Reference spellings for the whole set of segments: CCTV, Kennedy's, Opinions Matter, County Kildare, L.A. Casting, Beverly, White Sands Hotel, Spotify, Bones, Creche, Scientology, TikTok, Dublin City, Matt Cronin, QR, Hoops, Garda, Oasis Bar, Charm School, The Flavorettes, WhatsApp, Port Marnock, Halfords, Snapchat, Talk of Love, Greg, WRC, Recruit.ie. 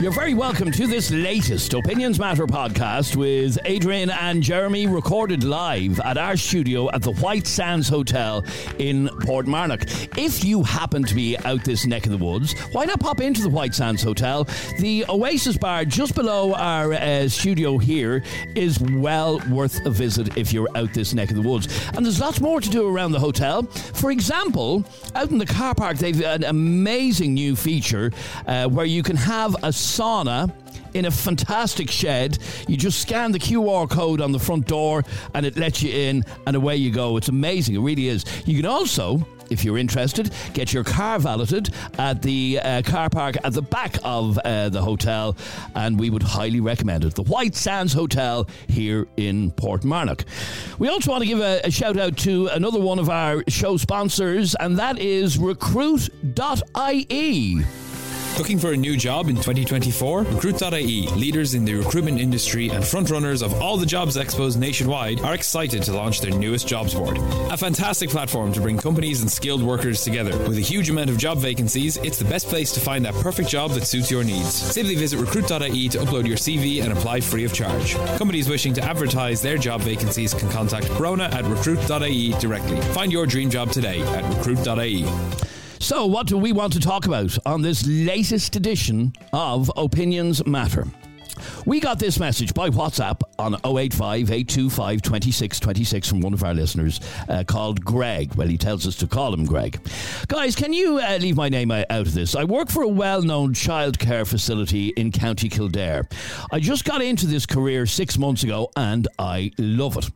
You're very welcome to this latest Opinions Matter podcast with Adrian and Jeremy, recorded live at our studio at the White Sands Hotel in Port Marnock. If you happen to be out this neck of the woods, why not pop into the White Sands Hotel? The Oasis Bar just below our studio here is well worth a visit if you're out this neck of the woods. And there's lots more to do around the hotel. For example, out in the car park, they've an amazing new feature where you can have a sauna in a fantastic shed. You just scan the QR code on the front door and it lets you in, and away you go. It's amazing. It really is. You can also, if you're interested, get your car valeted at the car park at the back of the hotel, and we would highly recommend it. The White Sands Hotel here in Port Marnock. We also want to give a shout out to another one of our show sponsors, and that is Recruit.ie. Looking for a new job in 2024? Recruit.ie, leaders in the recruitment industry and frontrunners of all the jobs expos nationwide, are excited to launch their newest jobs board. A fantastic platform to bring companies and skilled workers together. With a huge amount of job vacancies, it's the best place to find that perfect job that suits your needs. Simply visit recruit.ie to upload your CV and apply free of charge. Companies wishing to advertise their job vacancies can contact Brona at recruit.ie directly. Find your dream job today at recruit.ie. So what do we want to talk about on this latest edition of Opinions Matter? We got this message by WhatsApp on 085-825-2626 from one of our listeners called Greg. Well, he tells us to call him Greg. Guys, can you leave my name out of this? I work for a well-known childcare facility in County Kildare. I just got into this career 6 months ago and I love it.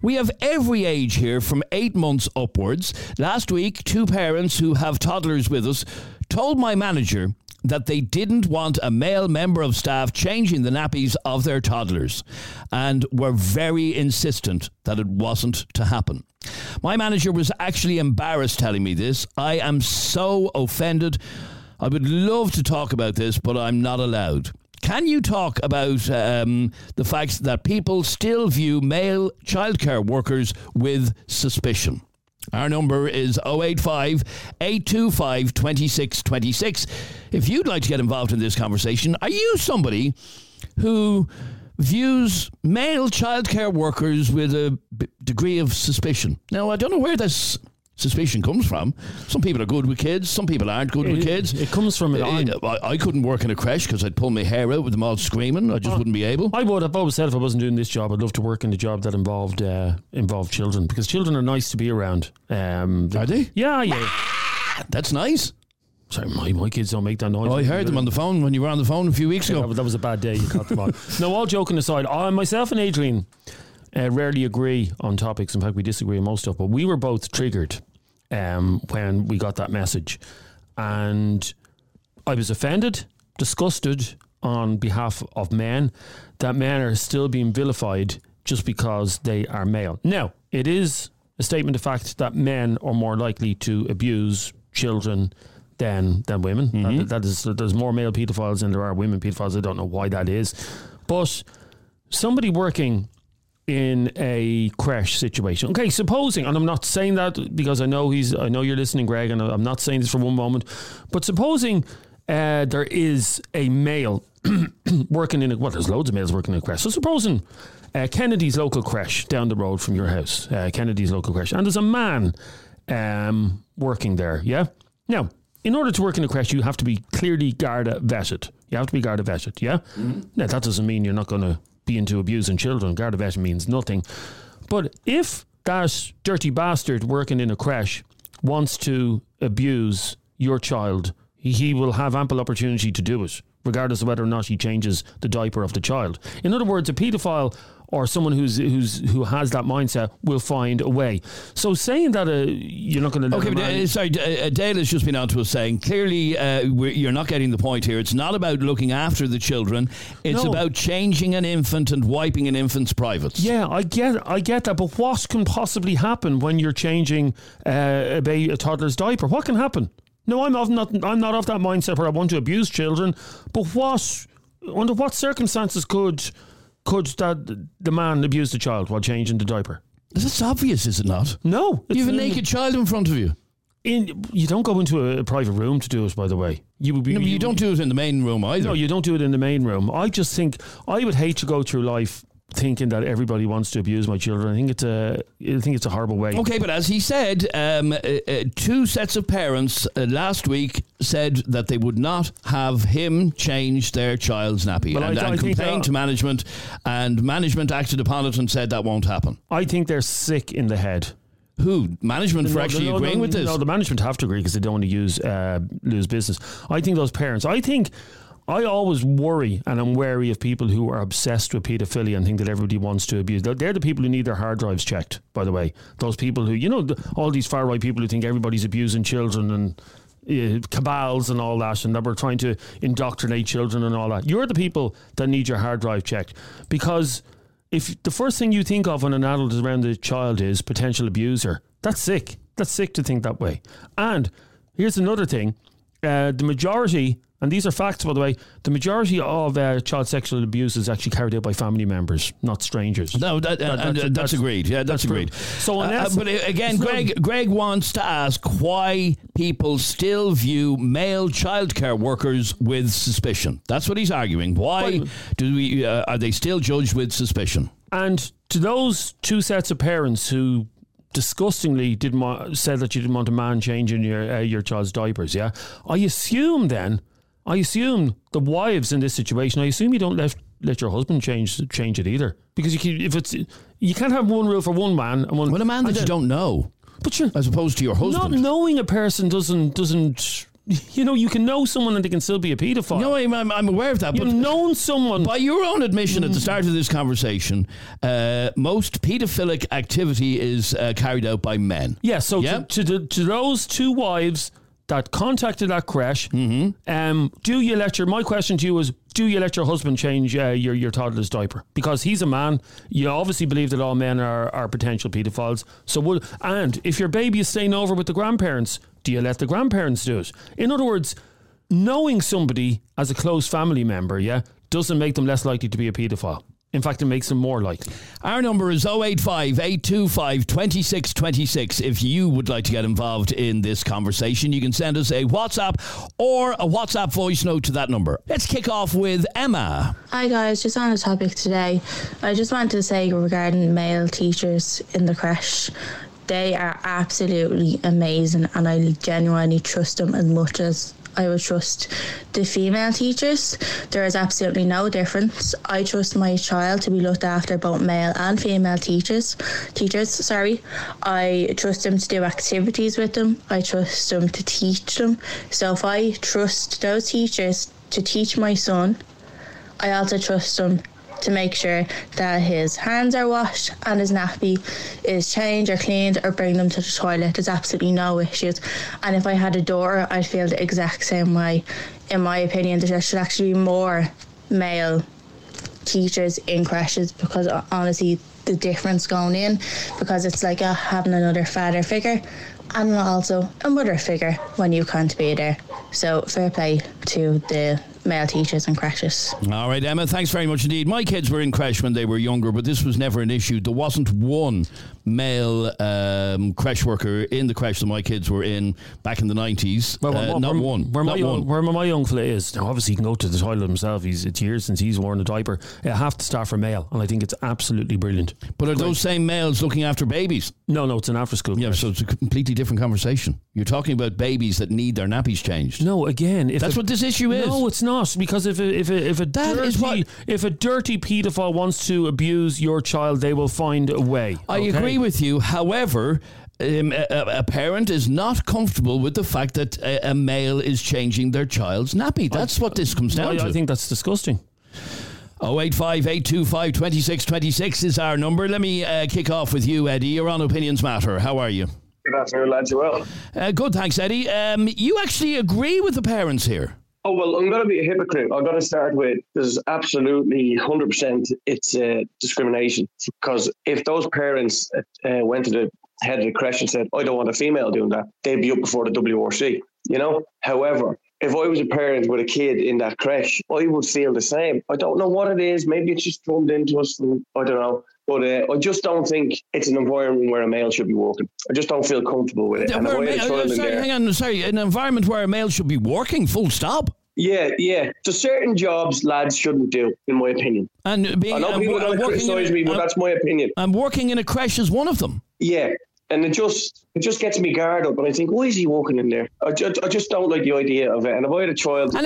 We have every age here from 8 months upwards. Last week, two parents who have toddlers with us told my manager that they didn't want a male member of staff changing the nappies of their toddlers and were very insistent that it wasn't to happen. My manager was actually embarrassed telling me this. I am so offended. I would love to talk about this, but I'm not allowed. Can you talk about the fact that people still view male childcare workers with suspicion? Our number is 085-825-2626. If you'd like to get involved in this conversation, are you somebody who views male childcare workers with a degree of suspicion? Now, I don't know where this suspicion comes from. Some people are good with kids. Some people aren't good with kids. It comes from it. I couldn't work in a creche because I'd pull my hair out with them all screaming. I just wouldn't be able. I would. I've always said if I wasn't doing this job, I'd love to work in a job that involved children, because children are nice to be around. Are they? Yeah. That's nice. Sorry, my kids don't make that noise. Oh, I heard them on the phone when you were on the phone a few weeks ago. That was a bad day you caught them on. No, all joking aside, myself and Adrian rarely agree on topics. In fact, we disagree on most stuff, but we were both triggered when we got that message. And I was offended, disgusted on behalf of men, that men are still being vilified just because they are male. Now, it is a statement of fact that men are more likely to abuse children than women. Mm-hmm. There's more male paedophiles than there are women paedophiles. I don't know why that is. But somebody working in a creche situation. Okay, supposing, and I'm not saying that because I know you're listening, Greg, and I'm not saying this for one moment, but supposing there is a male working in there's loads of males working in a creche. So supposing Kennedy's local creche down the road from your house, Kennedy's local creche, and there's a man working there, yeah? Now, in order to work in a creche, you have to be clearly Garda vetted. Yeah? Mm-hmm. Now, that doesn't mean you're not going to be into abusing children. Garda vetting means nothing. But if that dirty bastard working in a creche wants to abuse your child, he will have ample opportunity to do it, regardless of whether or not he changes the diaper of the child. In other words, a paedophile or someone who has that mindset will find a way. So saying that you're not going to... Okay, sorry, Dale has just been on to us saying, clearly you're not getting the point here. It's not about looking after the children. It's about changing an infant and wiping an infant's privates. Yeah, I get that, but what can possibly happen when you're changing a toddler's diaper? What can happen? No, I'm not of that mindset where I want to abuse children, but under what circumstances could could the man abuse the child while changing the diaper? That's obvious, is it not? No. You have a naked child in front of you. You don't go into a private room to do it, by the way. You don't do it in the main room either. No, you don't do it in the main room. I just think I would hate to go through life thinking that everybody wants to abuse my children. I think it's a horrible way. Okay, but as he said, two sets of parents last week said that they would not have him change their child's nappy, and complained to management, and management acted upon it and said that won't happen. I think they're sick in the head. Who? Management for actually agreeing with this? No, the management have to agree because they don't want to lose business. I think those parents... I always worry, and I'm wary of people who are obsessed with paedophilia and think that everybody wants to abuse. They're the people who need their hard drives checked, by the way. Those people who, all these far-right people who think everybody's abusing children and cabals and all that, and that we're trying to indoctrinate children and all that. You're the people that need your hard drive checked, because if the first thing you think of when an adult is around a child is potential abuser, that's sick. That's sick to think that way. And here's another thing. The majority... And these are facts, by the way. The majority of child sexual abuse is actually carried out by family members, not strangers. No, that's agreed. Yeah, that's agreed. So, but again, Greg wants to ask why people still view male childcare workers with suspicion. That's what he's arguing. Why are they still judged with suspicion? And to those two sets of parents who disgustingly said that you didn't want a man changing your child's diapers, yeah, I assume the wives in this situation, you don't let your husband change it either. Because you can't have one rule for one man and one... Well, a man that you don't know, but as opposed to your husband. Not knowing a person doesn't... you can know someone and they can still be a paedophile. No, I'm aware of that. You've known someone. By your own admission at the start of this conversation, most paedophilic activity is carried out by men. Yeah, so to those two wives... that contacted that creche. Mm-hmm. My question to you is, do you let your husband change your toddler's diaper? Because he's a man. You obviously believe that all men are potential paedophiles. And if your baby is staying over with the grandparents, do you let the grandparents do it? In other words, knowing somebody as a close family member, doesn't make them less likely to be a paedophile. In fact, it makes them more likely. Our number is 085-825-2626. If you would like to get involved in this conversation, you can send us a WhatsApp or a WhatsApp voice note to that number. Let's kick off with Emma. Hi, guys. Just on a topic today. I just wanted to say regarding male teachers in the creche, they are absolutely amazing, and I genuinely trust them as much as I would trust the female teachers. There is absolutely no difference. I trust my child to be looked after, both male and female teachers. I trust them to do activities with them. I trust them to teach them. So if I trust those teachers to teach my son, I also trust them to make sure that his hands are washed and his nappy is changed or cleaned or bring them to the toilet. There's absolutely no issues. And if I had a daughter, I'd feel the exact same way. In my opinion, there should actually be more male teachers in creches, because honestly, the difference going in, because it's like having another father figure and also a mother figure when you can't be there. So fair play to the male teachers and creches. All right, Emma, thanks very much indeed. My kids were in creche when they were younger, but this was never an issue. There wasn't one male creche worker in the creche that my kids were in back in the 90s. Where my young fella is now, obviously he can go to the toilet himself. It's years since he's worn a diaper. Half the staff are male, and I think it's absolutely brilliant. But are those same males looking after babies? No, it's an after school creche. So it's a completely different conversation. You're talking about babies that need their nappies changed. No, again, that's what this issue is. No, it's not, because if a dirty paedophile wants to abuse your child, they will find a way. I agree with you. However, a parent is not comfortable with the fact that a male is changing their child's nappy. That's what this comes down to. I think that's disgusting. 085-825-2626 is our number. Let me kick off with you, Eddie. You're on Opinions Matter. How are you? Good afternoon, lads. You well? Good, thanks, Eddie. You actually agree with the parents here? Oh, well, I'm going to be a hypocrite. I've got to start with, this is absolutely 100%, it's discrimination. Because if those parents went to the head of the creche and said, I don't want a female doing that, they'd be up before the WRC, However, if I was a parent with a kid in that creche, I would feel the same. I don't know what it is. Maybe it's just drummed into us. And I don't know. But I just don't think it's an environment where a male should be working. I just don't feel comfortable with it. An environment where a male should be working, full stop. Yeah. So certain jobs lads shouldn't do, in my opinion. I know people don't criticise me, but that's my opinion. And working in a creche is one of them. Yeah. And it just gets me guard up, and I think, why is he walking in there? I just don't like the idea of it. And if I had a child, a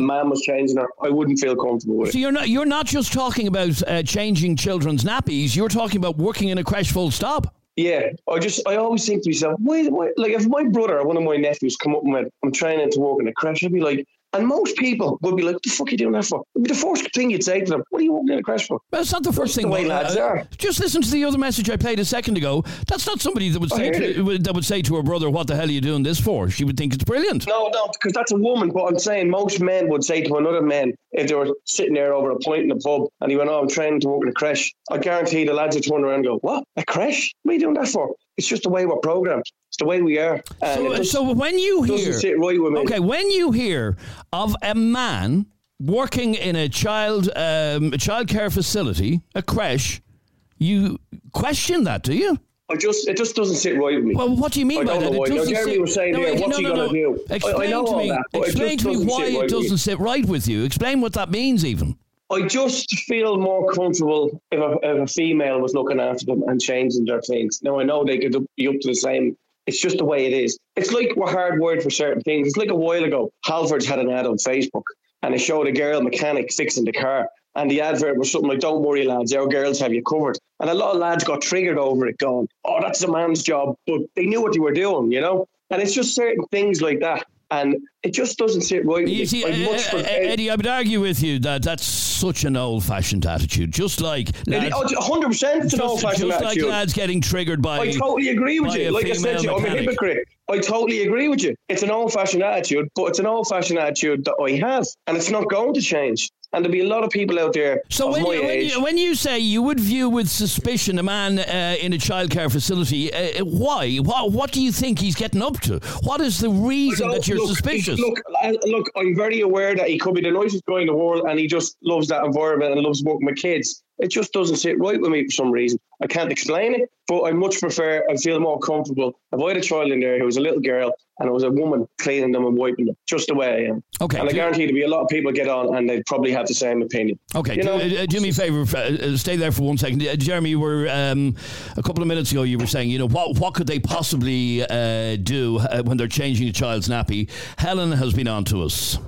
man was changing her, I wouldn't feel comfortable with it. So you're not just talking about changing children's nappies. You're talking about working in a creche, full stop. Yeah, I always think to myself, why? Like if my brother or one of my nephews come up and went, I'm training to work in a creche, I'd be like. And most people would be like, what the fuck are you doing that for? It'd be the first thing you'd say to them. What are you walking in a creche for? Well, it's not the first thing. That's the way lads are. Just listen to the other message I played a second ago. That's not somebody that would say to her brother, what the hell are you doing this for? She would think it's brilliant. No, because that's a woman. But I'm saying most men would say to another man, if they were sitting there over a pint in the pub and he went, oh, I'm training to work in a creche, I guarantee the lads would turn around and go, what? A creche? What are you doing that for? It's just the way we're programmed. It's the way we are. When you hear of a man working in a childcare facility, a creche, you question that, do you? It just doesn't sit right with me. Well, what do you mean by that? Jeremy was saying, what's he going to do? Explain to me why it doesn't sit right with you. Explain what that means even. I just feel more comfortable if a female was looking after them and changing their things. Now, I know they could be up to the same. It's just the way it is. It's like we're hardwired for certain things. It's like a while ago, Halfords had an ad on Facebook and it showed a girl mechanic fixing the car. And the advert was something like, don't worry, lads, our girls have you covered. And a lot of lads got triggered over it going, oh, that's a man's job. But they knew what they were doing, you know? And it's just certain things like that. And it just doesn't sit right with you. You see, Eddie, I would argue with you that that's such an old-fashioned attitude. Just like... lads, 100% it's an old-fashioned attitude. Just like lads getting triggered by... I totally agree with you. Like I said to you, I'm a hypocrite. I totally agree with you. It's an old-fashioned attitude, but it's an old-fashioned attitude that I have. And it's not going to change. And there'll be a lot of people out there. So when you say you would view with suspicion a man in a childcare facility, why? What do you think he's getting up to? What is the reason that you're suspicious? Look, I'm very aware that he could be the nicest guy in the world and he just loves that environment and loves working with kids. It just doesn't sit right with me for some reason. I can't explain it, but I feel more comfortable. If I had a child in there who was a little girl and it was a woman cleaning them and wiping them, just the way I am. Okay. And I guarantee there'll be a lot of people get on and they'd probably have the same opinion. Okay, do me a favour, stay there for 1 second. Jeremy, you were, a couple of minutes ago, you were saying, you know, what could they possibly do when they're changing a child's nappy? Helen has been on to us.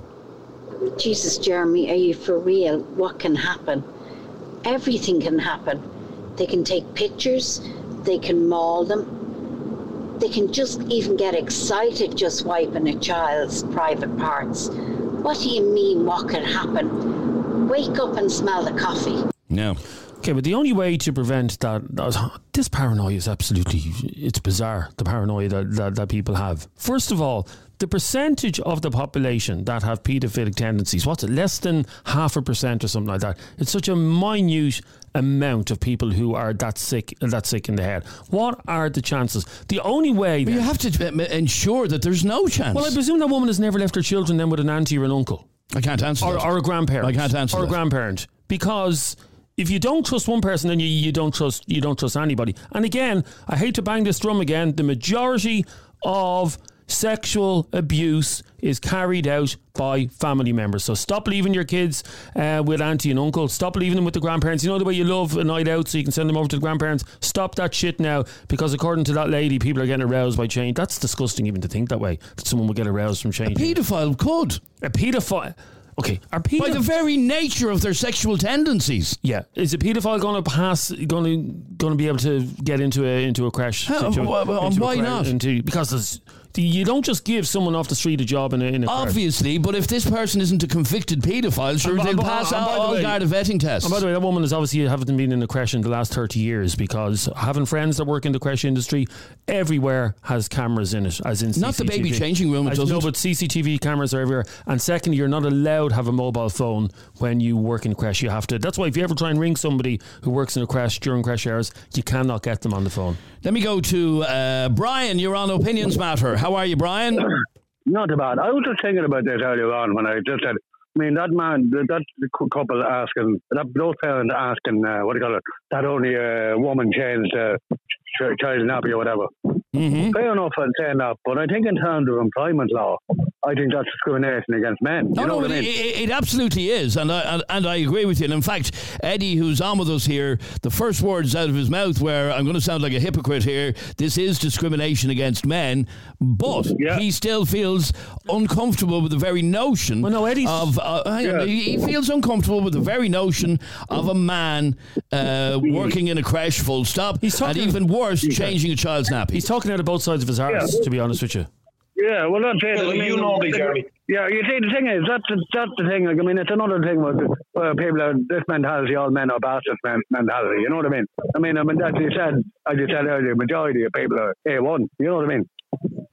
Jesus, Jeremy, are you for real? What can happen? Everything can happen. They can take pictures, they can maul them, they can just even get excited just wiping a child's private parts. What do you mean what can happen? Wake up and smell the coffee. No. Okay, but the only way to prevent that this paranoia is absolutely, it's bizarre, the paranoia that people have. First of all, the percentage of the population that have paedophilic tendencies, what's it, less than 0.5% or something like that? It's such a minute amount of people who are that sick in the head. What are the chances? The only way... But you have to ensure that there's no chance. Well, I presume that woman has never left her children then with an auntie or an uncle. I can't answer that. Or a grandparent. I can't answer that. Or a grandparent. Because... if you don't trust one person, then you don't trust anybody. And again, I hate to bang this drum again, the majority of sexual abuse is carried out by family members. So stop leaving your kids with auntie and uncle. Stop leaving them with the grandparents. You know the way you love a night out so you can send them over to the grandparents? Stop that shit now, because according to that lady, people are getting aroused by change. That's disgusting even to think that way, that someone would get aroused from change. A paedophile could. Okay, by the very nature of their sexual tendencies. Yeah, is a paedophile going to pass? Going to be able to get into a creche? Why not? Because you don't just give someone off the street a job in a creche. Obviously, but if this person isn't a convicted paedophile, sure, they'll pass all Garda vetting tests. And by the way, that woman has obviously haven't been in a creche in the last 30 years, because having friends that work in the creche industry, everywhere has cameras in it, as in CCTV. Not the baby changing room, it doesn't. No, but CCTV cameras are everywhere. And secondly, you're not allowed to have a mobile phone when you work in creche. You have to. That's why if you ever try and ring somebody who works in a creche during creche hours, you cannot get them on the phone. Let me go to Brian. You're on Opinions Matter. How are you, Brian? Not bad. I was just thinking about this earlier on when I just said, I mean, that man, that couple asking, those parents asking, what do you call it, that only a woman changed child nappy or whatever. Mm-hmm. Fair enough on saying that, but I think in terms of employment law, I think that's discrimination against men. You know what I mean? It absolutely is, and I agree with you. And in fact, Eddie, who's on with us here, the first words out of his mouth were, I'm going to sound like a hypocrite here, this is discrimination against men, but he still feels uncomfortable with the very notion he feels uncomfortable with the very notion of a man working in a creche, full stop, and even worse, changing a child's nappy. He's talking out of both sides of his heart, to be honest with you. Yeah, well, that's it. Well, I mean, you know me, Jeremy. Yeah, you see, the thing is, that's the thing. Like, I mean, it's another thing with people, this mentality, all men are bastards mentality, you know what I mean? I mean, as you said earlier, majority of people are A1, you know what I mean?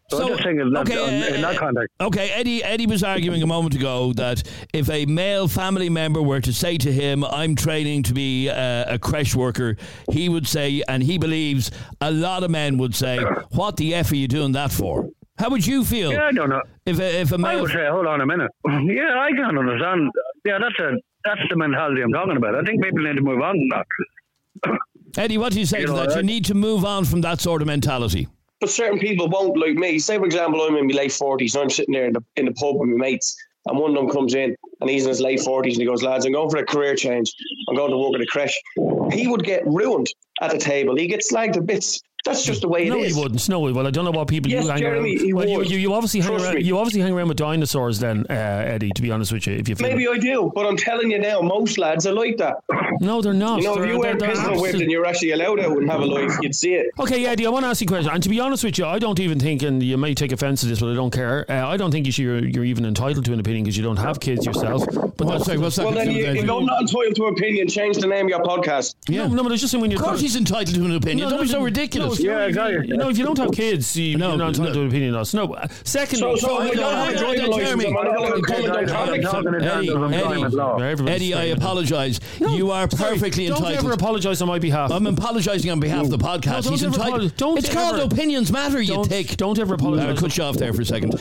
So the thing is that, in that context. Okay, Eddie was arguing a moment ago that if a male family member were to say to him, I'm training to be a creche worker, he would say, and he believes a lot of men would say, what the F are you doing that for? How would you feel? Yeah, I don't know. If a male... I would say, hold on a minute. Yeah, I can't understand. Yeah, that's the mentality I'm talking about. I think people need to move on from that. Eddie, what do you say to that? You need to move on from that sort of mentality. But certain people won't, like me. Say, for example, I'm in my late 40s and I'm sitting there in the pub with my mates, and one of them comes in and he's in his late 40s and he goes, lads, I'm going for a career change. I'm going to work at a creche. He would get ruined at the table. He gets slagged to bits. That's just the way it is. No, he wouldn't. No, he would. I don't know what people do hang around. Yes, Jeremy, he would. You obviously hang around. You obviously hang around with dinosaurs, then, Eddie. To be honest with you, if you feel maybe it. I do, but I'm telling you now, most lads are like that. No, they're not. You know, if you weren't pistol whipped and you're actually allowed out and have a life, you'd see it. Okay, Eddie, I want to ask you a question. And to be honest with you, I don't even think, and you may take offence to this, but I don't care. I don't think you're even entitled to an opinion because you don't have kids yourself. But if I'm not entitled to an opinion, change the name of your podcast. Yeah, no, but it's just when you're. Of course, he's entitled to an opinion. Don't be so ridiculous. Yeah, exactly. You know, if you don't have kids, you're not entitled to an opinion on us. No, secondly... Eddie, I apologise. You are perfectly entitled. Don't ever apologise on my behalf. I'm apologising on behalf of the podcast. He's entitled. It's called Opinions Matter, you tick. Don't ever apologise. I'll cut you off there for a second.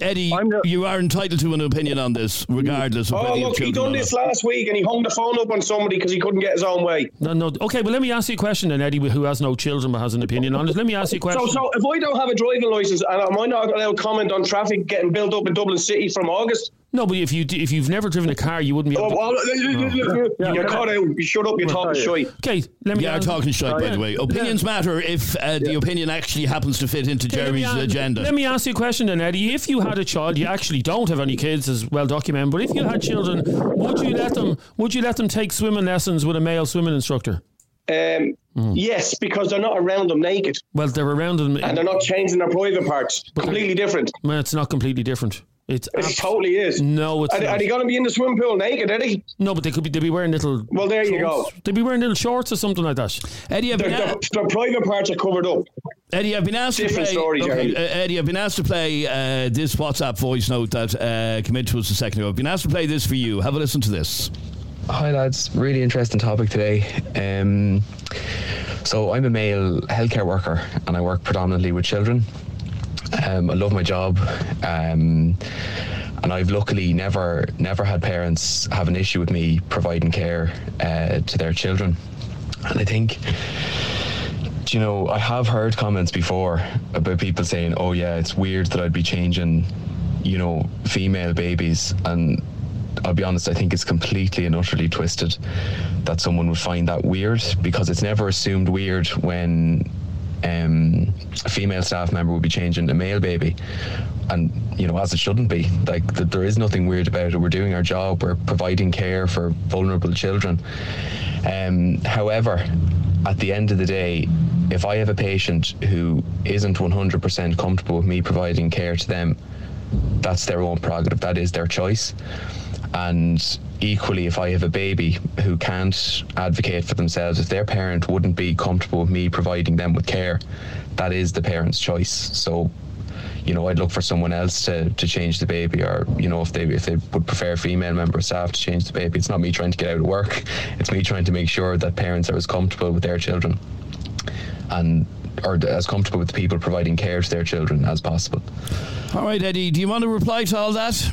Eddie, you are entitled to an opinion on this, regardless of whether you've chosen. He done this last week and he hung the phone up on somebody because he couldn't get his own way. No. Okay, well, let me ask you a question then, Eddie, who has no children but has an opinion on it. Let me ask you a question. So if I don't have a driving licence, am I not allowed to comment on traffic getting built up in Dublin City from August? No, but if you've never driven a car, you wouldn't be able to... You're caught out. You shut up, you're talking shite. Okay, let me... You are talking shite, by the way. Opinions matter if the opinion actually happens to fit into Jeremy's agenda. Let me ask you a question then, Eddie. If you had a child, you actually don't have any kids, as well documented, but if you had children, would you let them take swimming lessons with a male swimming instructor? Yes, because they're not around them naked. Well, they're around them, and they're not changing their private parts. Completely different. Man, it's not completely different. It totally is. No, it's not. Are they going to be in the swimming pool naked, Eddie? No, but they'd be wearing little... Well, there shorts. You go. They'd be wearing little shorts or something like that. Eddie, their private parts are covered up. Eddie, I've been asked to play this WhatsApp voice note that came into us a second ago. I've been asked to play this for you. Have a listen to this. Hi lads, really interesting topic today. So I'm a male healthcare worker and I work predominantly with children. I love my job, and I've luckily never had parents have an issue with me providing care to their children. And I think, you know, I have heard comments before about people saying, oh yeah, it's weird that I'd be changing, you know, female babies, and I'll be honest, I think it's completely and utterly twisted that someone would find that weird, because it's never assumed weird when a female staff member would be changing a male baby, and, you know, as it shouldn't be. Like, there is nothing weird about it. We're doing our job. We're providing care for vulnerable children. However, at the end of the day, if I have a patient who isn't 100% comfortable with me providing care to them, that's their own prerogative. That is their choice. And equally, if I have a baby who can't advocate for themselves, if their parent wouldn't be comfortable with me providing them with care, that is the parent's choice. So, you know, I'd look for someone else to change the baby, or, you know, if they would prefer a female member of staff to change the baby. It's not me trying to get out of work. It's me trying to make sure that parents are as comfortable with their children or as comfortable with the people providing care to their children as possible. All right, Eddie, do you want to reply to all that?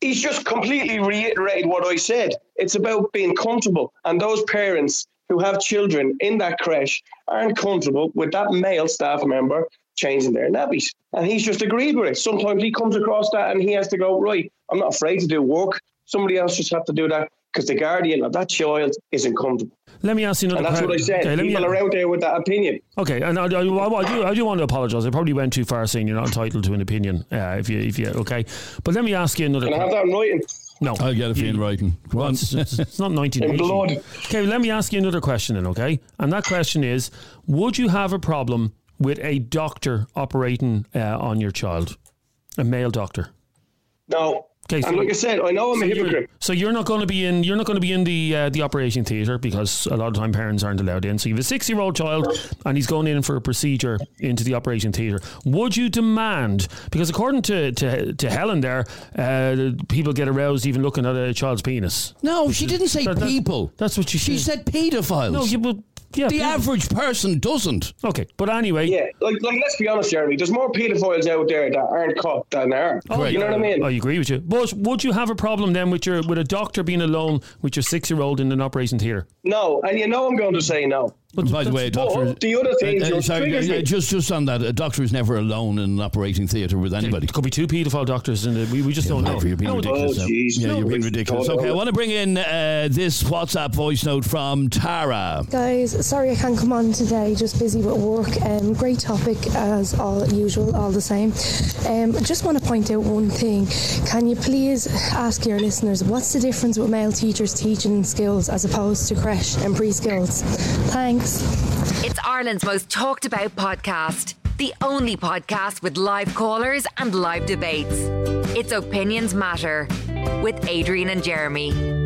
He's just completely reiterated what I said. It's about being comfortable. And those parents who have children in that creche aren't comfortable with that male staff member changing their nappies. And he's just agreed with it. Sometimes he comes across that and he has to go, right, I'm not afraid to do work. Somebody else just have to do that because the guardian of that child isn't comfortable. Let me ask you another question. And that's what I said. Okay, people are out there with that opinion. Okay, and I do want to apologise. I probably went too far saying you're not entitled to an opinion. Okay. But let me ask you another question. Can I have that in writing? No. I'll get it for you in writing. Come on. It's not 1980. Okay, well, let me ask you another question then, okay? And that question is, would you have a problem with a doctor operating on your child? A male doctor? No. Okay, so, and like I said, I know I'm a hypocrite. So you're not going to be in the operation theatre because a lot of time parents aren't allowed in. So you have a 6-year-old child and he's going in for a procedure into the operation theatre. Would you demand? Because according to Helen, there people get aroused even looking at a child's penis. No, she didn't say people. That's what she said. Paedophiles. No, the average person doesn't. Okay, but anyway. Yeah, like let's be honest, Jeremy, there's more paedophiles out there that aren't caught than there are. Oh, you know what I mean? I agree with you. But would you have a problem then with a doctor being alone with your 6-year-old in an operation theatre? No, and you know I'm going to say no. But by the way, a doctor... Well, the other thing... just on that, a doctor is never alone in an operating theatre with anybody. There could be 2 paedophile doctors and we just don't know. You're being ridiculous. You're being ridiculous. Okay, I want to bring in this WhatsApp voice note from Tara. Guys, sorry I can't come on today, just busy with work. Great topic as all usual, all the same. I just want to point out one thing. Can you please ask your listeners, what's the difference with male teachers teaching skills as opposed to creche and pre-skills? Thanks. It's Ireland's most talked about podcast, the only podcast with live callers and live debates. It's Opinions Matter with Adrian and Jeremy.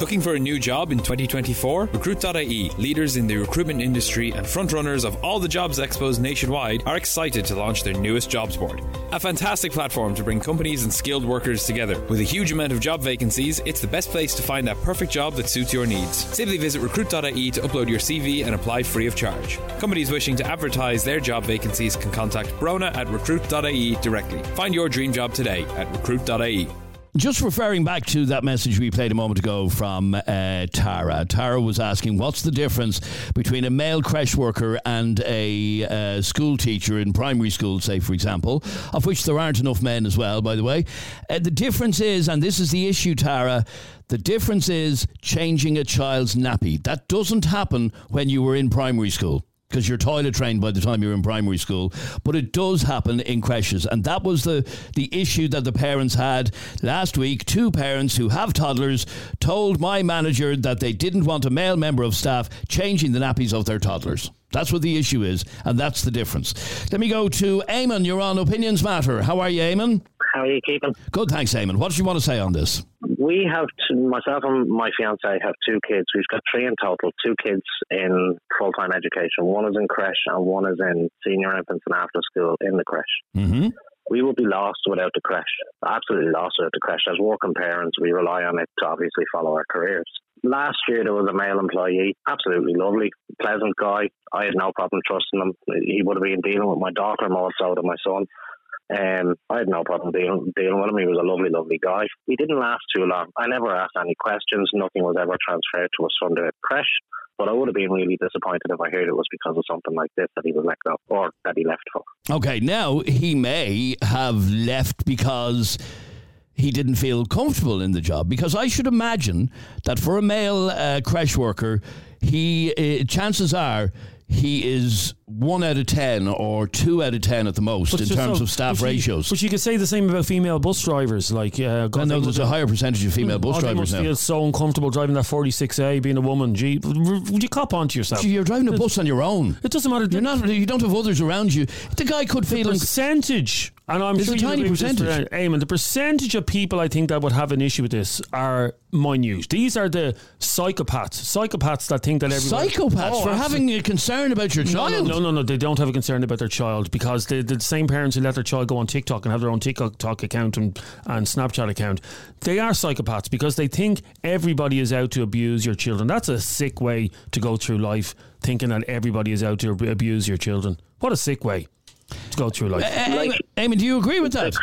Looking for a new job in 2024? Recruit.ie, leaders in the recruitment industry and frontrunners of all the jobs expos nationwide, are excited to launch their newest jobs board. A fantastic platform to bring companies and skilled workers together. With a huge amount of job vacancies, it's the best place to find that perfect job that suits your needs. Simply visit recruit.ie to upload your CV and apply free of charge. Companies wishing to advertise their job vacancies can contact Brona at recruit.ie directly. Find your dream job today at recruit.ie. Just referring back to that message we played a moment ago from Tara. Tara was asking, what's the difference between a male creche worker and a school teacher in primary school, say, for example, of which there aren't enough men as well, by the way. The difference is, and this is the issue, Tara, the difference is changing a child's nappy. That doesn't happen when you were in primary school, because you're toilet trained by the time you're in primary school, but it does happen in creches. And that was the issue that the parents had last week. 2 parents who have toddlers told my manager that they didn't want a male member of staff changing the nappies of their toddlers. That's what the issue is, and that's the difference. Let me go to Eamon. You're on Opinions Matter. How are you, Eamon? How are you keeping? Good, thanks, Eamon. What do you want to say on this? We have, myself and my fiancée have 2 kids. We've got 3 in total, 2 kids in full-time education. One is in creche and one is in senior infants and after school in the creche. Mm-hmm. We would be lost without the creche. Absolutely lost without the creche. As working parents, we rely on it to obviously follow our careers. Last year, there was a male employee, absolutely lovely, pleasant guy. I had no problem trusting him. He would have been dealing with my daughter more so than my son. I had no problem dealing with him. He was a lovely, lovely guy. He didn't last too long. I never asked any questions. Nothing was ever transferred to us from the creche. But I would have been really disappointed if I heard it was because of something like this that he was let go or that he left for. Okay, now he may have left because he didn't feel comfortable in the job, because I should imagine that for a male creche worker, he chances are he is 1 out of 10 or 2 out of 10 at the most, but in terms of staff ratios. But you could say the same about female bus drivers. Like, I know there's a higher percentage of female bus drivers now. I feel so uncomfortable driving that 46A, being a woman. Gee, would you cop onto yourself? You're driving a bus on your own. It doesn't matter. You don't have others around you. The guy could feel the percentage. And I'm sure it's a tiny percentage. Eamon, the percentage of people I think that would have an issue with this are minute. These are the psychopaths that think that everyone... Psychopaths for having a concern about your child? No, they don't have a concern about their child, because the same parents who let their child go on TikTok and have their own TikTok account and Snapchat account, they are psychopaths because they think everybody is out to abuse your children. That's a sick way to go through life, thinking that everybody is out to abuse your children. What a sick way. to go through life. Eamon, do you agree with that?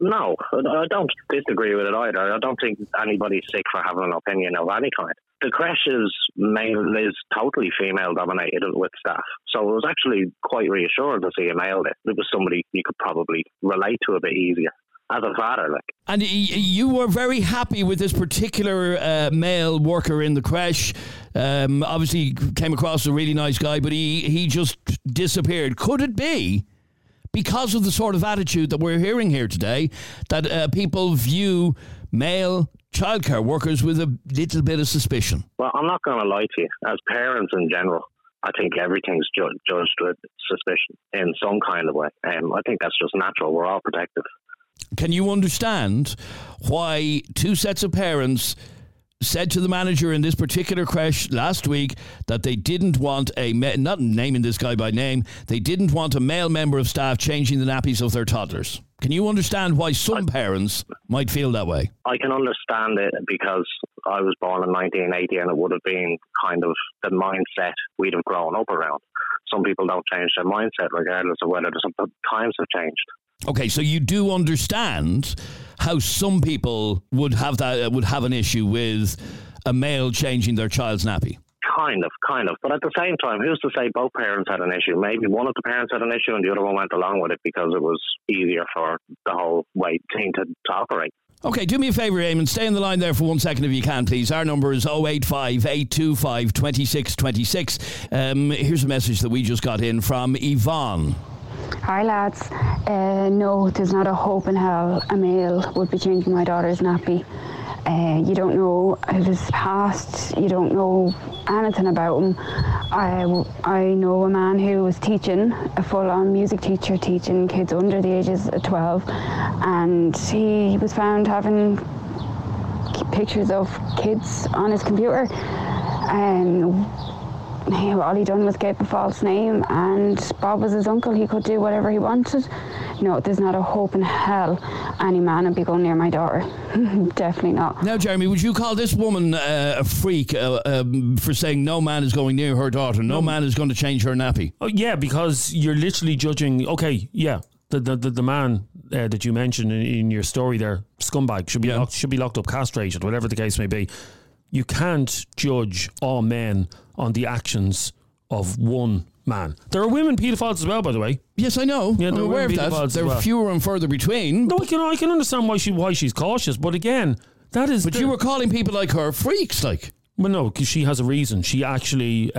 No, I don't disagree with it either. I don't think anybody's sick for having an opinion of any kind. The creche is totally female-dominated with staff. So it was actually quite reassuring to see a male there. It was somebody you could probably relate to a bit easier as a father. And you were very happy with this particular male worker in the creche. Obviously came across as a really nice guy, but he just disappeared. Could it be because of the sort of attitude that we're hearing here today that people view male childcare workers with a little bit of suspicion? Well, I'm not going to lie to you. As parents in general, I think everything's judged with suspicion in some kind of way. I think that's just natural. We're all protective. Can you understand why two sets of parents said to the manager in this particular creche last week that they didn't want not naming this guy by name, they didn't want a male member of staff changing the nappies of their toddlers? Can you understand why some parents might feel that way? I can understand it because I was born in 1980 and it would have been kind of the mindset we'd have grown up around. Some people don't change their mindset regardless of whether the times have changed. Okay, so you do understand how some people would have an issue with a male changing their child's nappy. Kind of. But at the same time, who's to say both parents had an issue? Maybe one of the parents had an issue and the other one went along with it because it was easier for the whole white team to operate. Okay, do me a favour, Eamon. Stay on the line there for 1 second if you can, please. Our number is 085 825 2626. Here's a message that we just got in from Yvonne. Hi lads, no, there's not a hope in hell a male would be changing my daughter's nappy. You don't know his past, you don't know anything about him. I know a man who was teaching, a full-on music teacher, teaching kids under the ages of 12, and he was found having pictures of kids on his computer. All he done was gave a false name, and Bob was his uncle. He could do whatever he wanted. No, there's not a hope in hell any man would be going near my daughter. Definitely not. Now, Jeremy, would you call this woman a freak for saying no man is going near her daughter, no man is going to change her nappy? Oh, yeah, because you're literally judging, okay, yeah, the man that you mentioned in your story there, scumbag, should be locked up, castrated, whatever the case may be. You can't judge all men on the actions of one man. There are women paedophiles as well, by the way. Yes, I know. Yeah, I'm aware of that. There are fewer and further between. No, I can understand why she's cautious, but again, that is... But you were calling people like her freaks, like... Well, no, because she has a reason. She actually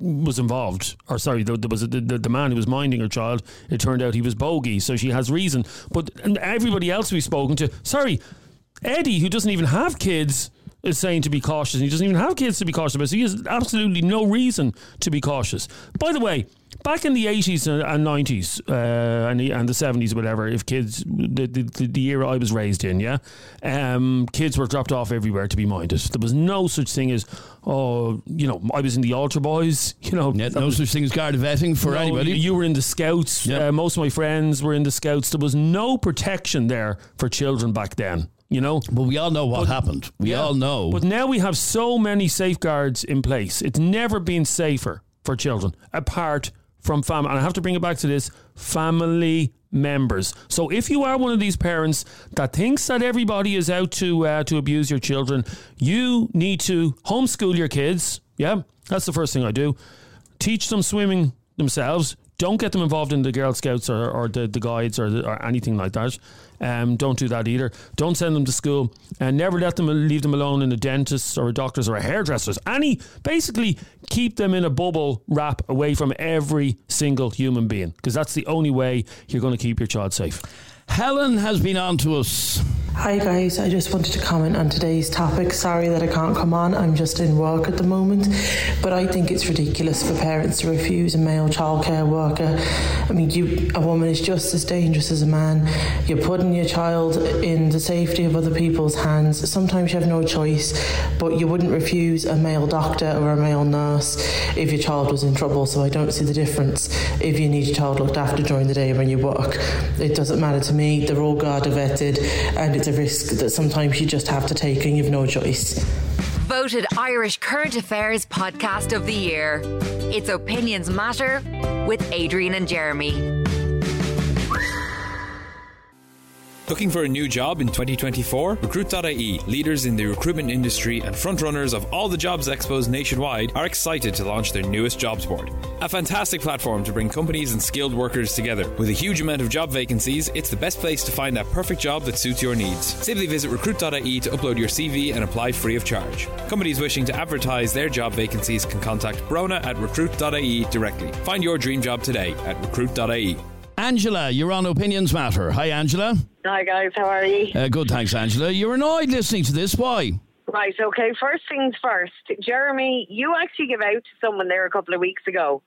was involved. Or sorry, there was the man who was minding her child, it turned out he was bogey, so she has reason. But everybody else we've spoken to... Sorry, Eddie, who doesn't even have kids... is saying to be cautious, and he doesn't even have kids to be cautious about, so he has absolutely no reason to be cautious. By the way, back in the 80s and 90s and the 70s, whatever, if kids, the era I was raised in, kids were dropped off everywhere to be minded. There was no such thing as, I was in the altar boys, no such thing as Garda vetting for anybody. You were in the scouts. Yep. Most of my friends were in the scouts. There was no protection there for children back then. But we all know what happened. We all know. But now we have so many safeguards in place. It's never been safer for children, apart from family. And I have to bring it back to this, family members. So if you are one of these parents that thinks that everybody is out to abuse your children, you need to homeschool your kids. Yeah, that's the first thing I do. Teach them swimming themselves. Don't get them involved in the Girl Scouts or the guides or anything like that. Don't do that either. Don't send them to school. And never leave them alone in a dentist's or a doctor's or a hairdresser's. Basically, keep them in a bubble wrap away from every single human being. Because that's the only way you're going to keep your child safe. Helen has been on to us. Hi guys, I just wanted to comment on today's topic. Sorry that I can't come on, I'm just in work at the moment. But I think it's ridiculous for parents to refuse a male childcare worker. I mean, a woman is just as dangerous as a man. You're putting your child in the safety of other people's hands. Sometimes you have no choice, but you wouldn't refuse a male doctor or a male nurse if your child was in trouble. So I don't see the difference if you need your child looked after during the day when you work. It doesn't matter to me, they're all Garda vetted, and it's a risk that sometimes you just have to take and you've no choice. Voted Irish Current Affairs Podcast of the Year. It's Opinions Matter with Adrian and Jeremy. Looking for a new job in 2024? Recruit.ie, leaders in the recruitment industry and frontrunners of all the jobs expos nationwide, are excited to launch their newest jobs board. A fantastic platform to bring companies and skilled workers together. With a huge amount of job vacancies, it's the best place to find that perfect job that suits your needs. Simply visit recruit.ie to upload your CV and apply free of charge. Companies wishing to advertise their job vacancies can contact Brona at recruit.ie directly. Find your dream job today at recruit.ie. Angela, you're on Opinions Matter. Hi, Angela. Hi, guys. How are you? Good, thanks, Angela. You're annoyed listening to this. Why? Right, okay. First things first. Jeremy, you actually gave out to someone there a couple of weeks ago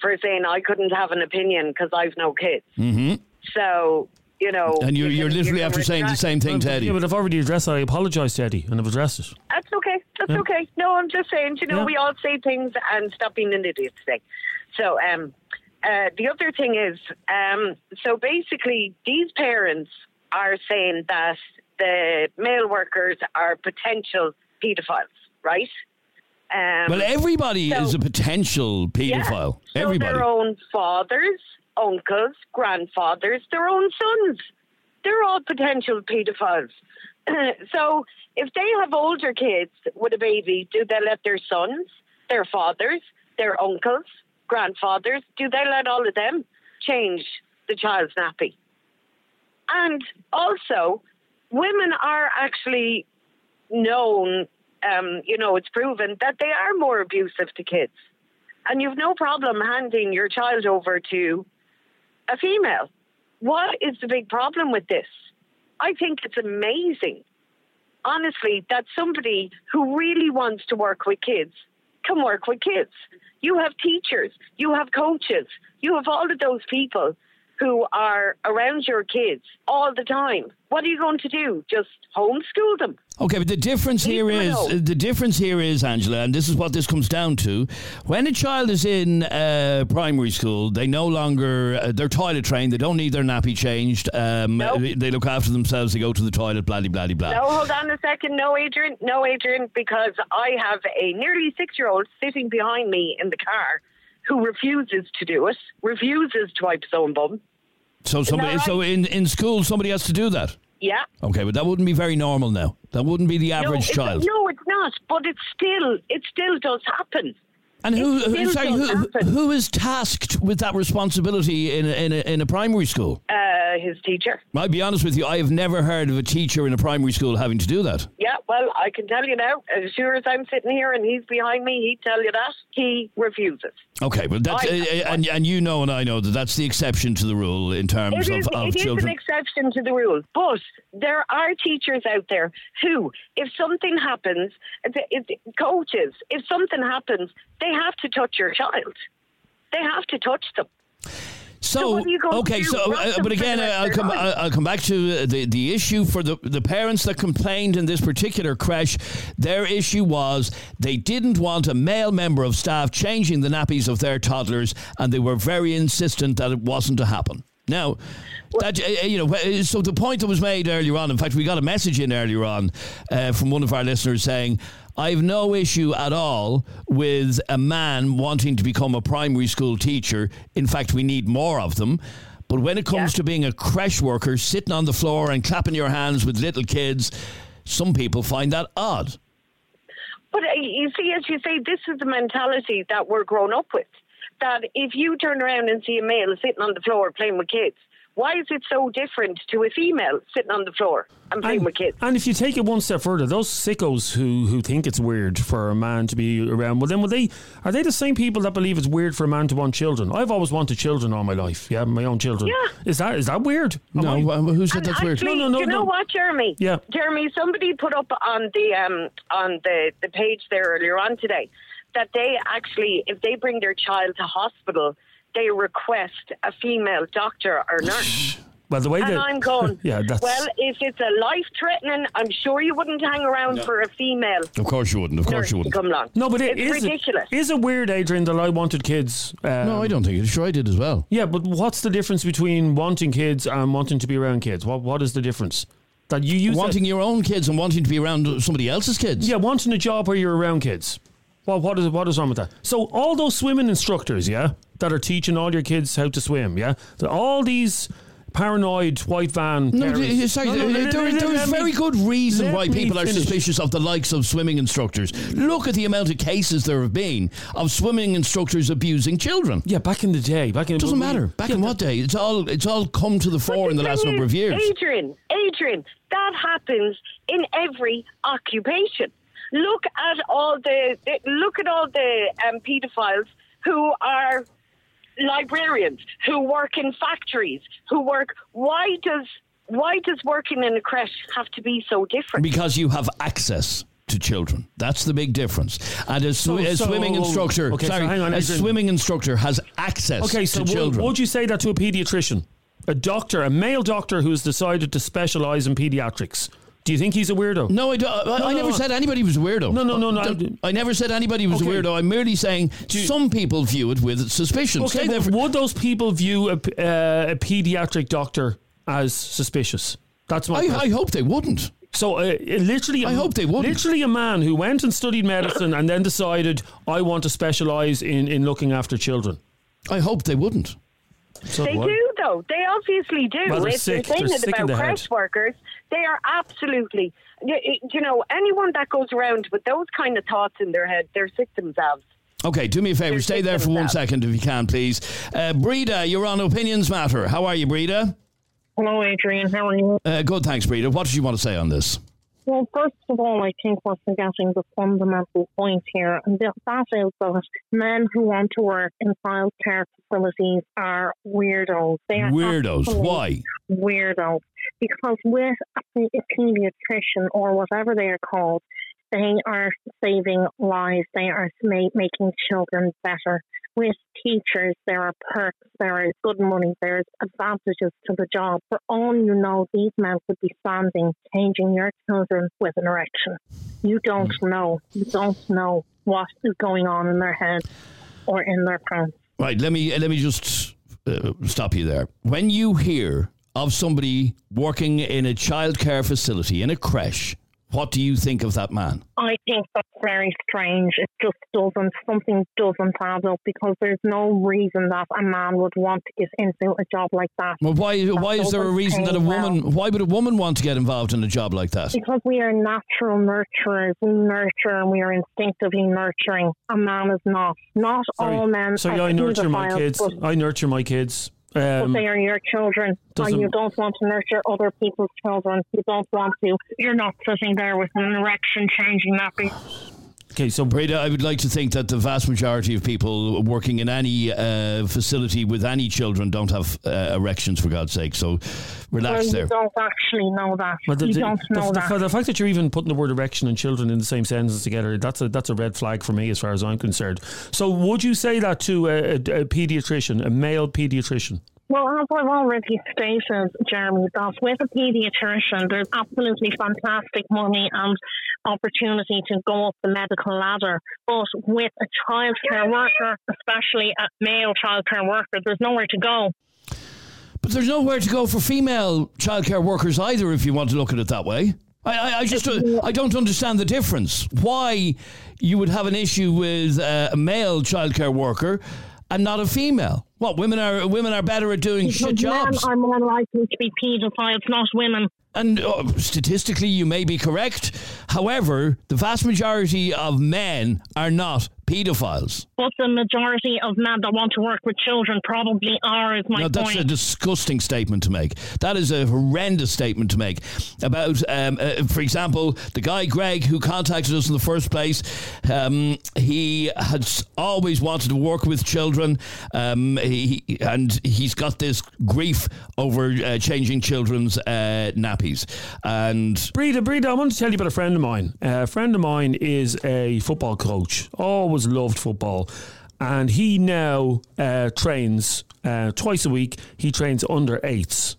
for saying I couldn't have an opinion because I've no kids. Mm-hmm. So, you know... And you're literally after saying the same thing to Eddie. Yeah, but I've already addressed it. I apologised to Eddie and I've addressed it. That's okay. That's okay. No, I'm just saying, we all say things, and stop being an idiot today. So, the other thing is, so basically these parents are saying that the male workers are potential paedophiles, right? Well, everybody is a potential paedophile. Yeah, so everybody. Their own fathers, uncles, grandfathers, their own sons. They're all potential paedophiles. So if they have older kids with a baby, do they let their sons, their fathers, their uncles, grandfathers, do they let all of them change the child's nappy? And also, women are actually known, it's proven that they are more abusive to kids. And you've no problem handing your child over to a female. What is the big problem with this? I think it's amazing, honestly, that somebody who really wants to work with kids can work with kids. You have teachers, you have coaches, you have all of those people who are around your kids all the time. What are you going to do? Just homeschool them? Okay, but the difference here is, Angela, and this is what this comes down to. When a child is in primary school, they no longer, they're toilet trained, they don't need their nappy changed, They look after themselves, they go to the toilet, blah, blah, blah. No, hold on a second. No, Adrian, because I have a nearly 6-year-old sitting behind me in the car who refuses to do it, refuses to wipe his own bum. So in school, somebody has to do that? Yeah. Okay, but that wouldn't be very normal now. That wouldn't be the average child. No, it's not, but it still does happen. And who is tasked with that responsibility in a primary school? His teacher. I'll be honest with you, I have never heard of a teacher in a primary school having to do that. Yeah, well, I can tell you now, as sure as I'm sitting here and he's behind me, he'd tell you that. He refuses. Okay, well, that's, and you know and I know that that's the exception to the rule in terms of children. It is an exception to the rule, but there are teachers out there who, if something happens, coaches, if something happens, they have to touch your child. They have to touch them. I'll come back to the issue for the parents that complained in this particular creche. Their issue was they didn't want a male member of staff changing the nappies of their toddlers, and they were very insistent that it wasn't to happen. Now, so the point that was made earlier on, in fact, we got a message in earlier on from one of our listeners saying, I have no issue at all with a man wanting to become a primary school teacher. In fact, we need more of them. But when it comes to being a creche worker, sitting on the floor and clapping your hands with little kids, some people find that odd. But you see, as you say, this is the mentality that we're grown up with. That if you turn around and see a male sitting on the floor playing with kids, why is it so different to a female sitting on the floor and playing with kids? And if you take it one step further, those sickos who think it's weird for a man to be around, well then are they the same people that believe it's weird for a man to want children? I've always wanted children all my life. Yeah, my own children. Yeah. Is that weird? Who said that's weird? No. You know what, Jeremy? Yeah. Jeremy, somebody put up on the page there earlier on today that they actually, if they bring their child to hospital, they request a female doctor or nurse. Well, the way and I'm going, well, if it's a life-threatening, I'm sure you wouldn't hang around for a female. Of course you wouldn't. Of course you wouldn't. Come along. No, but it's ridiculous. Is it weird, Adrian, that I wanted kids? No, I don't think it. Sure, I did as well. Yeah, but what's the difference between wanting kids and wanting to be around kids? What is the difference? That you use wanting your own kids and wanting to be around somebody else's kids. Yeah, wanting a job where you're around kids. Well, what is wrong with that? So all those swimming instructors, yeah, that are teaching all your kids how to swim, yeah, all these paranoid white van parents. There is very good reason why people are suspicious of the likes of swimming instructors. Look at the amount of cases there have been of swimming instructors abusing children. Yeah, back in the day. Doesn't matter. Back in what day? It's all come to the fore in the last number of years. Adrian, that happens in every occupation. Look at all the paedophiles who are librarians, who work in factories, who work. Why does working in a creche have to be so different? Because you have access to children. That's the big difference. And a swimming instructor has access to children. Would you say that to a paediatrician, a doctor, a male doctor who's decided to specialise in paediatrics? Do you think he's a weirdo? No, I don't. I never said anybody was a weirdo. No. I never said anybody was a weirdo. I'm merely saying some people view it with suspicion. Okay, would those people view a paediatric doctor as suspicious? That's my question. I hope they wouldn't. So I hope they wouldn't. Literally a man who went and studied medicine and then decided, I want to specialise in looking after children. I hope they wouldn't. So they do, though. They obviously do. Well, it's the thing about creche workers. They are absolutely, anyone that goes around with those kind of thoughts in their head, they're sick themselves. Okay, do me a favour. Stay there for 1 second if you can, please. Breda, you're on Opinions Matter. How are you, Breda? Hello, Adrian. How are you? Good, thanks, Breda. What did you want to say on this? Well, first of all, I think we're forgetting the fundamental point here, and that is that men who want to work in childcare facilities are weirdos. They are weirdos. Why? Weirdos. Because with a pediatrician or whatever they are called, they are saving lives. They are making children better. With teachers, there are perks, there is good money, there is advantages to the job. For all you know, these men could be standing, changing your children with an erection. You don't know. You don't know what is going on in their head or in their parents. Right, let me just stop you there. When you hear of somebody working in a childcare facility, in a creche, what do you think of that man? I think that's very strange. It just doesn't add up, because there's no reason that a man would want to get into a job like that. Well, why is there a reason that a woman, why would a woman want to get involved in a job like that? Because we are natural nurturers. We nurture and we are instinctively nurturing. A man is not. Not all men. So I nurture my kids. But they are your children, and you don't want to nurture other people's children. You don't want to. You're not sitting there with an erection changing that piece. Okay, so Breda, I would like to think that the vast majority of people working in any facility with any children don't have erections, for God's sake. So relax there. You don't actually know that. The fact that you're even putting the word erection and children in the same sentence together, that's a red flag for me as far as I'm concerned. So would you say that to a paediatrician, a male paediatrician? Well, as I've already stated, Jeremy, that with a paediatrician, there's absolutely fantastic money and opportunity to go up the medical ladder. But with a childcare worker, especially a male childcare worker, there's nowhere to go. But there's nowhere to go for female childcare workers either, if you want to look at it that way. I don't understand the difference. Why you would have an issue with a male childcare worker and not a female. What, women are better at doing shit jobs? Men are more likely to be paedophiles, not women. And statistically, you may be correct. However, the vast majority of men are not paedophiles. But the majority of men that want to work with children probably are, is my point. No, that's a disgusting statement to make. That is a horrendous statement to make. About, for example, the guy, Greg, who contacted us in the first place, he had always wanted to work with children, and he's got this grief over changing children's nappies. And Breda, I want to tell you about a friend of mine. A friend of mine is a football coach. Always loved football, and he now trains twice a week. He trains under 8s,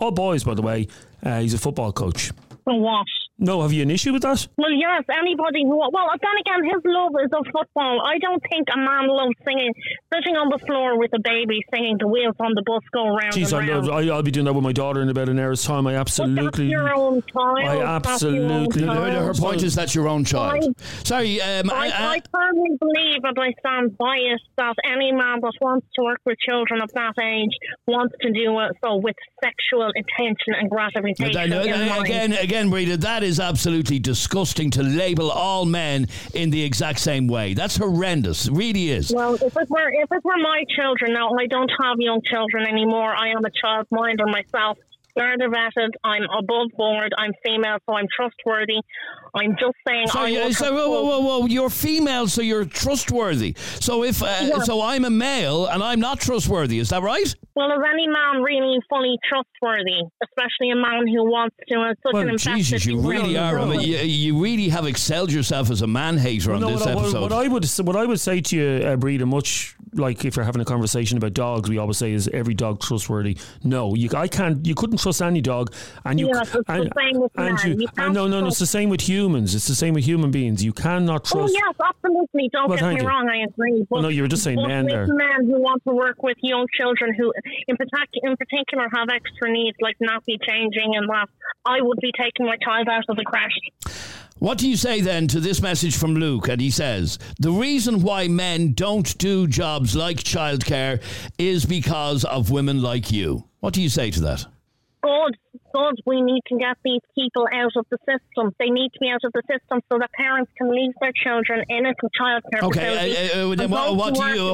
all boys, by the way. He's a football coach. So what? No, have you an issue with that? Well, yes, anybody who... Well, then again, his love is of football. I don't think a man loves singing, sitting on the floor with a baby singing The Wheels on the Bus Go Round. Jeez, and round. I'll be doing that with my daughter in about an hour's time. I absolutely... But that's your own child. I absolutely... Her point is that's your own child. Sorry. I firmly believe, and I stand by it, that any man that wants to work with children of that age wants to do it so with sexual intention and gratification. Again, Breda, that is absolutely disgusting to label all men in the exact same way. That's horrendous. It really is. Well, if it were my children, now I don't have young children anymore. I am a childminder myself. Garda vetted. I'm above board. I'm female, so I'm trustworthy. I'm just saying. Whoa! You're female, so you're trustworthy. So so I'm a male and I'm not trustworthy. Is that right? Well, is any man really fully trustworthy, especially a man who wants to? You really are. I mean, you really have excelled yourself as a man hater on this episode. What I would say to you, Breda, much like if you're having a conversation about dogs, we always say is every dog trustworthy. No, you couldn't trust any dog, and you. Yes, it's the same with humans. It's the same with human beings. You cannot trust. Oh yes, absolutely. Don't get me wrong. I agree. But, you were just saying men there. Men who want to work with young children who. In particular, have extra needs like nappy changing and that. I would be taking my child out of the creche. What do you say then to this message from Luke? And he says, the reason why men don't do jobs like childcare is because of women like you. What do you say to that? God, we need to get these people out of the system. They need to be out of the system so that parents can leave their children in it with childcare. Okay,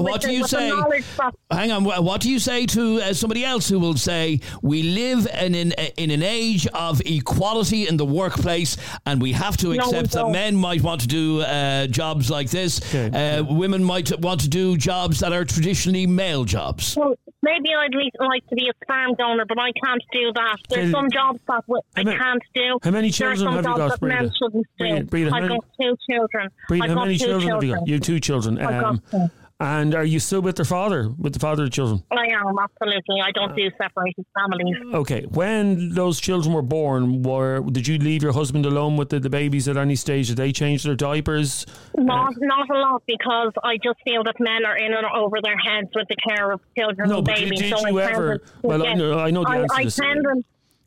what do you say? Hang on, what do you say to somebody else who will say, we live in an age of equality in the workplace and we have to accept that men might want to do jobs like this. Okay. Women might want to do jobs that are traditionally male jobs. Well, maybe I'd like to be a sperm donor, but I can't do that. There's some jobs that I can't do. How many children have you got, Breda? I've got two children. Breda, how many children have you got? You have two children. I've got two. And are you still with the father of the children? I am, absolutely. I don't do separated families. Okay. When those children were born, did you leave your husband alone with the babies at any stage? Did they change their diapers? Not a lot, because I just feel that men are in and over their heads with the care of children and babies.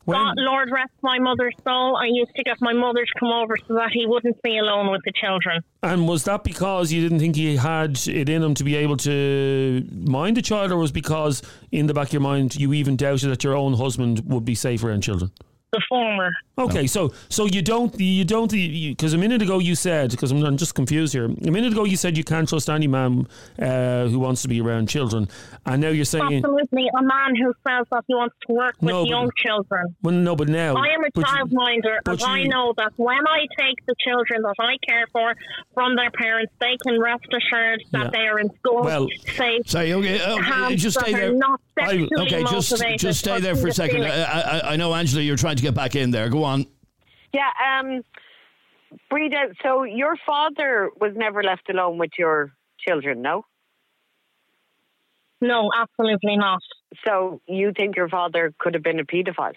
God, Lord rest my mother's soul. I used to get my mother to come over so that he wouldn't be alone with the children. And was that because you didn't think he had it in him to be able to mind the child, or was because in the back of your mind you even doubted that your own husband would be safe around children? The former. Okay, so you don't, because a minute ago you said, because I'm just confused here, a minute ago you said you can't trust any man who wants to be around children, and now you're saying... Absolutely, a man who says that he wants to work with young children. Well, no, but now... I am a childminder, and I know that when I take the children that I care for from their parents, they can rest assured that they are in school, safe, just stay there. Not sexually motivated. Just stay there for a second. I know, Angela, you're trying to get back in there. Go on. Yeah, Breda, so your father was never left alone with your children, no? No, absolutely not. So you think your father could have been a paedophile?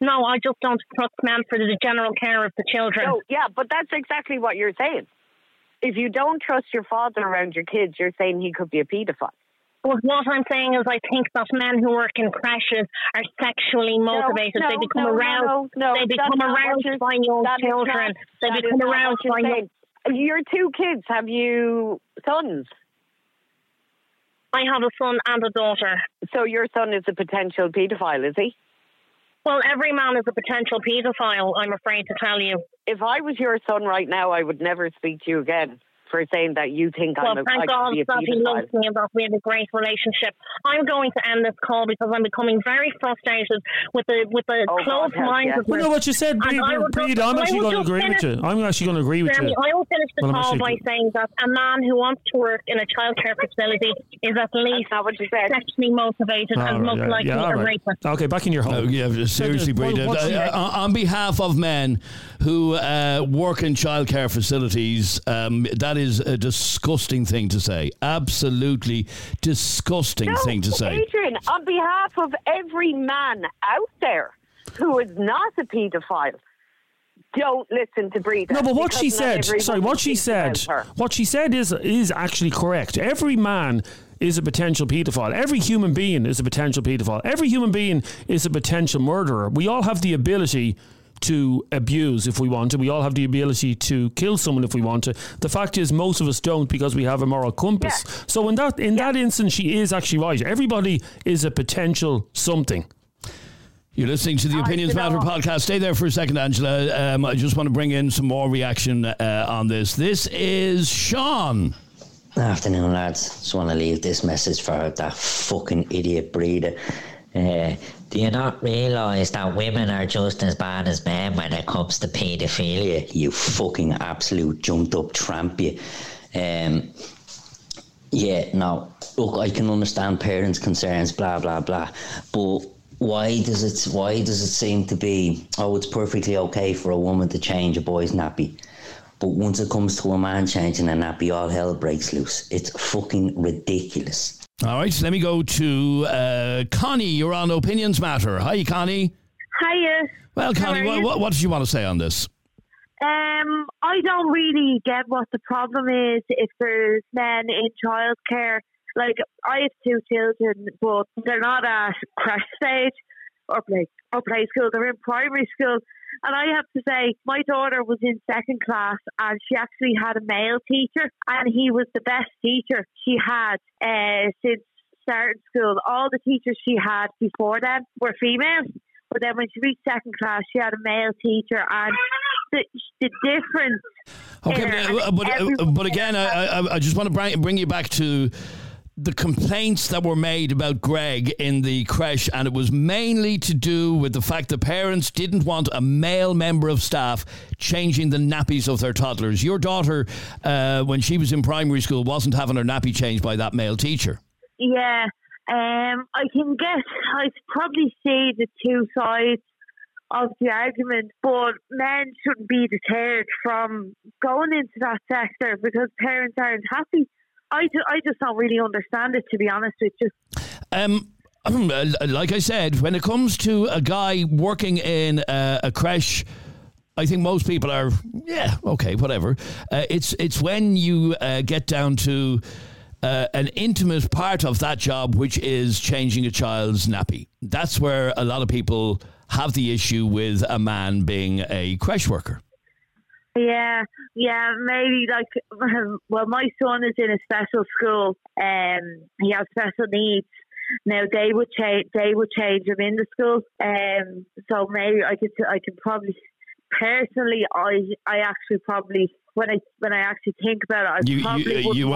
No, I just don't trust men for the general care of the children. No, yeah, but that's exactly what you're saying. If you don't trust your father around your kids, you're saying he could be a paedophile. Well, what I'm saying is I think that men who work in creches are sexually motivated. They become aroused by young children. Your two kids, have you sons? I have a son and a daughter. So your son is a potential paedophile, is he? Well, every man is a potential paedophile, I'm afraid to tell you. If I was your son right now, I would never speak to you again. For saying that you think I'm a paedophile. Well, thank God that he loves me and that we have a great relationship. I'm going to end this call because I'm becoming very frustrated with the closed mind. Yeah. Well, no, what you said, Breda, I'm actually going to agree with you. I'm actually going to agree with you. I will finish the call by saying that a man who wants to work in a childcare facility is at least sexually motivated and most likely a rapist. Okay, back in your home. Seriously, Breda. On behalf of men who work in childcare facilities, that is a disgusting thing to say. Absolutely disgusting thing to say. Adrian, on behalf of every man out there who is not a paedophile, don't listen to Breathe. No, but what she said is actually correct. Every man is a potential paedophile. Every human being is a potential paedophile. Every human being is a potential murderer. We all have the ability to abuse if we want to. We all have the ability to kill someone if we want to. The fact is most of us don't because we have a moral compass. Yeah. So in that instance, she is actually right. Everybody is a potential something. You're listening to the Opinions Matter podcast. Stay there for a second, Angela. I just want to bring in some more reaction on this. This is Sean. Afternoon, lads. Just want to leave this message for that fucking idiot breeder. Do you not realise that women are just as bad as men when it comes to paedophilia? You fucking absolute jumped up tramp, you. Look, I can understand parents' concerns, blah, blah, blah. But why does it seem to be, oh, it's perfectly okay for a woman to change a boy's nappy? But once it comes to a man changing a nappy, all hell breaks loose. It's fucking ridiculous. All right, let me go to Connie. You're on Opinions Matter. Hi, Connie. Hiya. Well, Connie, what did you want to say on this? I don't really get what the problem is if there's men in childcare. Like, I have two children, but they're not at creche stage or play school. They're in primary school. And I have to say, my daughter was in second class and she actually had a male teacher and he was the best teacher she had since starting school. All the teachers she had before then were female. But then when she reached second class, she had a male teacher and the difference... Okay, but again, I just want to bring you back to... the complaints that were made about Greg in the creche, and it was mainly to do with the fact that parents didn't want a male member of staff changing the nappies of their toddlers. Your daughter, when she was in primary school, wasn't having her nappy changed by that male teacher. Yeah, I can guess. I probably see the two sides of the argument, but men shouldn't be deterred from going into that sector because parents aren't happy. I just don't really understand it, to be honest with you. Like I said, when it comes to a guy working in a creche, I think most people are, yeah, okay, whatever. It's when you get down to an intimate part of that job, which is changing a child's nappy. That's where a lot of people have the issue with a man being a creche worker. Yeah, maybe like, well, my son is in a special school. He has special needs. Now they would change him in the school. So maybe I could probably personally, I actually probably when I actually think about it, you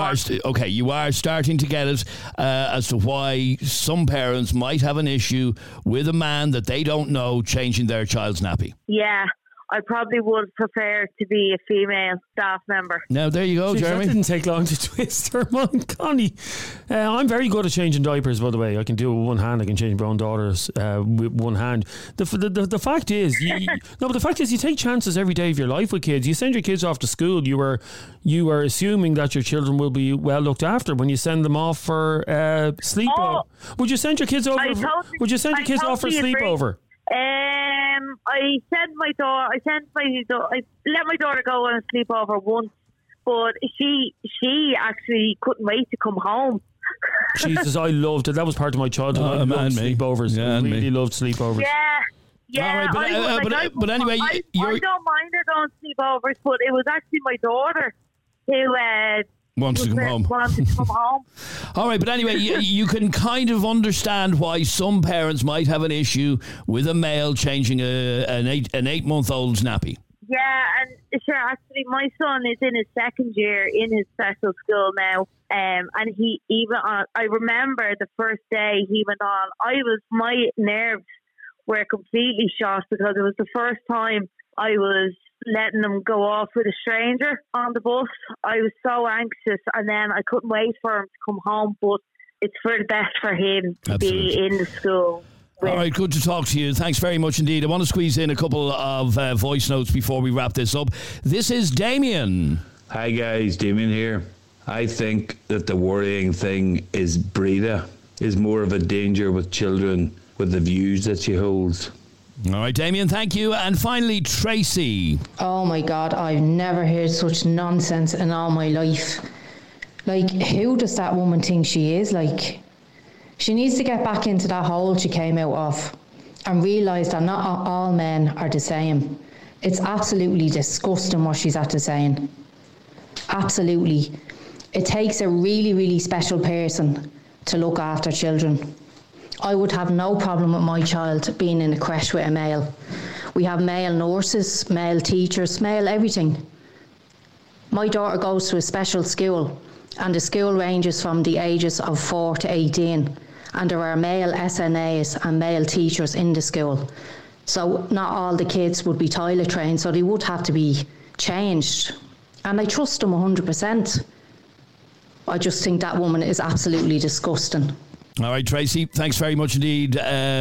are starting to get it as to why some parents might have an issue with a man that they don't know changing their child's nappy. Yeah. I probably would prefer to be a female staff member. Now, there you go, Jeremy. That didn't take long to twist her mind, Connie. I'm very good at changing diapers, by the way. I can do it with one hand. I can change my own daughters with one hand. The fact is... the fact is you take chances every day of your life with kids. You send your kids off to school. You are assuming that your children will be well looked after when you send them off for sleepover. Oh, would you send your kids over? Would you send your kids off for sleepover? I let my daughter go and sleep over once, but she actually couldn't wait to come home. Jesus, I loved it. That was part of my childhood. Oh, I loved sleepovers. Yeah, I really loved sleepovers. Yeah. All right, but anyway, I don't mind her going sleepovers, but it was actually my daughter who wanted to come home. All right, but anyway, you can kind of understand why some parents might have an issue with a male changing an 8-month-old's nappy. Yeah, and sure, actually, my son is in his second year in his special school now, and he I remember the first day he went on. My nerves were completely shot because it was the first time I was letting them go off with a stranger on the bus. I was so anxious, and then I couldn't wait for him to come home, but it's for the best for him to be in the school. All right, good to talk to you. Thanks very much indeed. I want to squeeze in a couple of voice notes before we wrap this up. This is Damien. Hi guys, Damien here. I think that the worrying thing is Breda is more of a danger with children with the views that she holds. All right, Damien, thank you. And finally, Tracy. Oh, my God, I've never heard such nonsense in all my life. Like, who does that woman think she is? Like, she needs to get back into that hole she came out of and realise that not all men are the same. It's absolutely disgusting what she's after saying. Absolutely. It takes a really, really special person to look after children. I would have no problem with my child being in a creche with a male. We have male nurses, male teachers, male everything. My daughter goes to a special school, and the school ranges from the ages of 4 to 18, and there are male SNAs and male teachers in the school. So not all the kids would be toilet trained, so they would have to be changed. And I trust them 100%. I just think that woman is absolutely disgusting. All right, Tracy, thanks very much indeed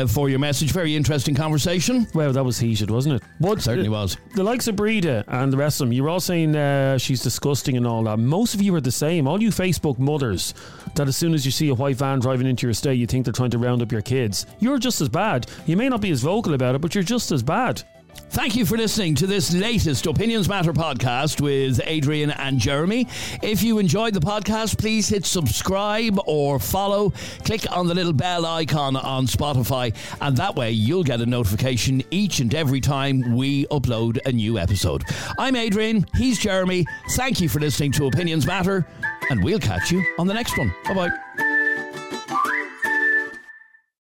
for your message. Very interesting conversation. Well, that was heated, wasn't it? But certainly was. The likes of Breda and the rest of them, you're all saying she's disgusting and all that. Most of you are the same. All you Facebook mothers that as soon as you see a white van driving into your estate, you think they're trying to round up your kids. You're just as bad. You may not be as vocal about it, but you're just as bad. Thank you for listening to this latest Opinions Matter podcast with Adrian and Jeremy. If you enjoyed the podcast, please hit subscribe or follow. Click on the little bell icon on Spotify, and that way you'll get a notification each and every time we upload a new episode. I'm Adrian, he's Jeremy. Thank you for listening to Opinions Matter, and we'll catch you on the next one. Bye-bye.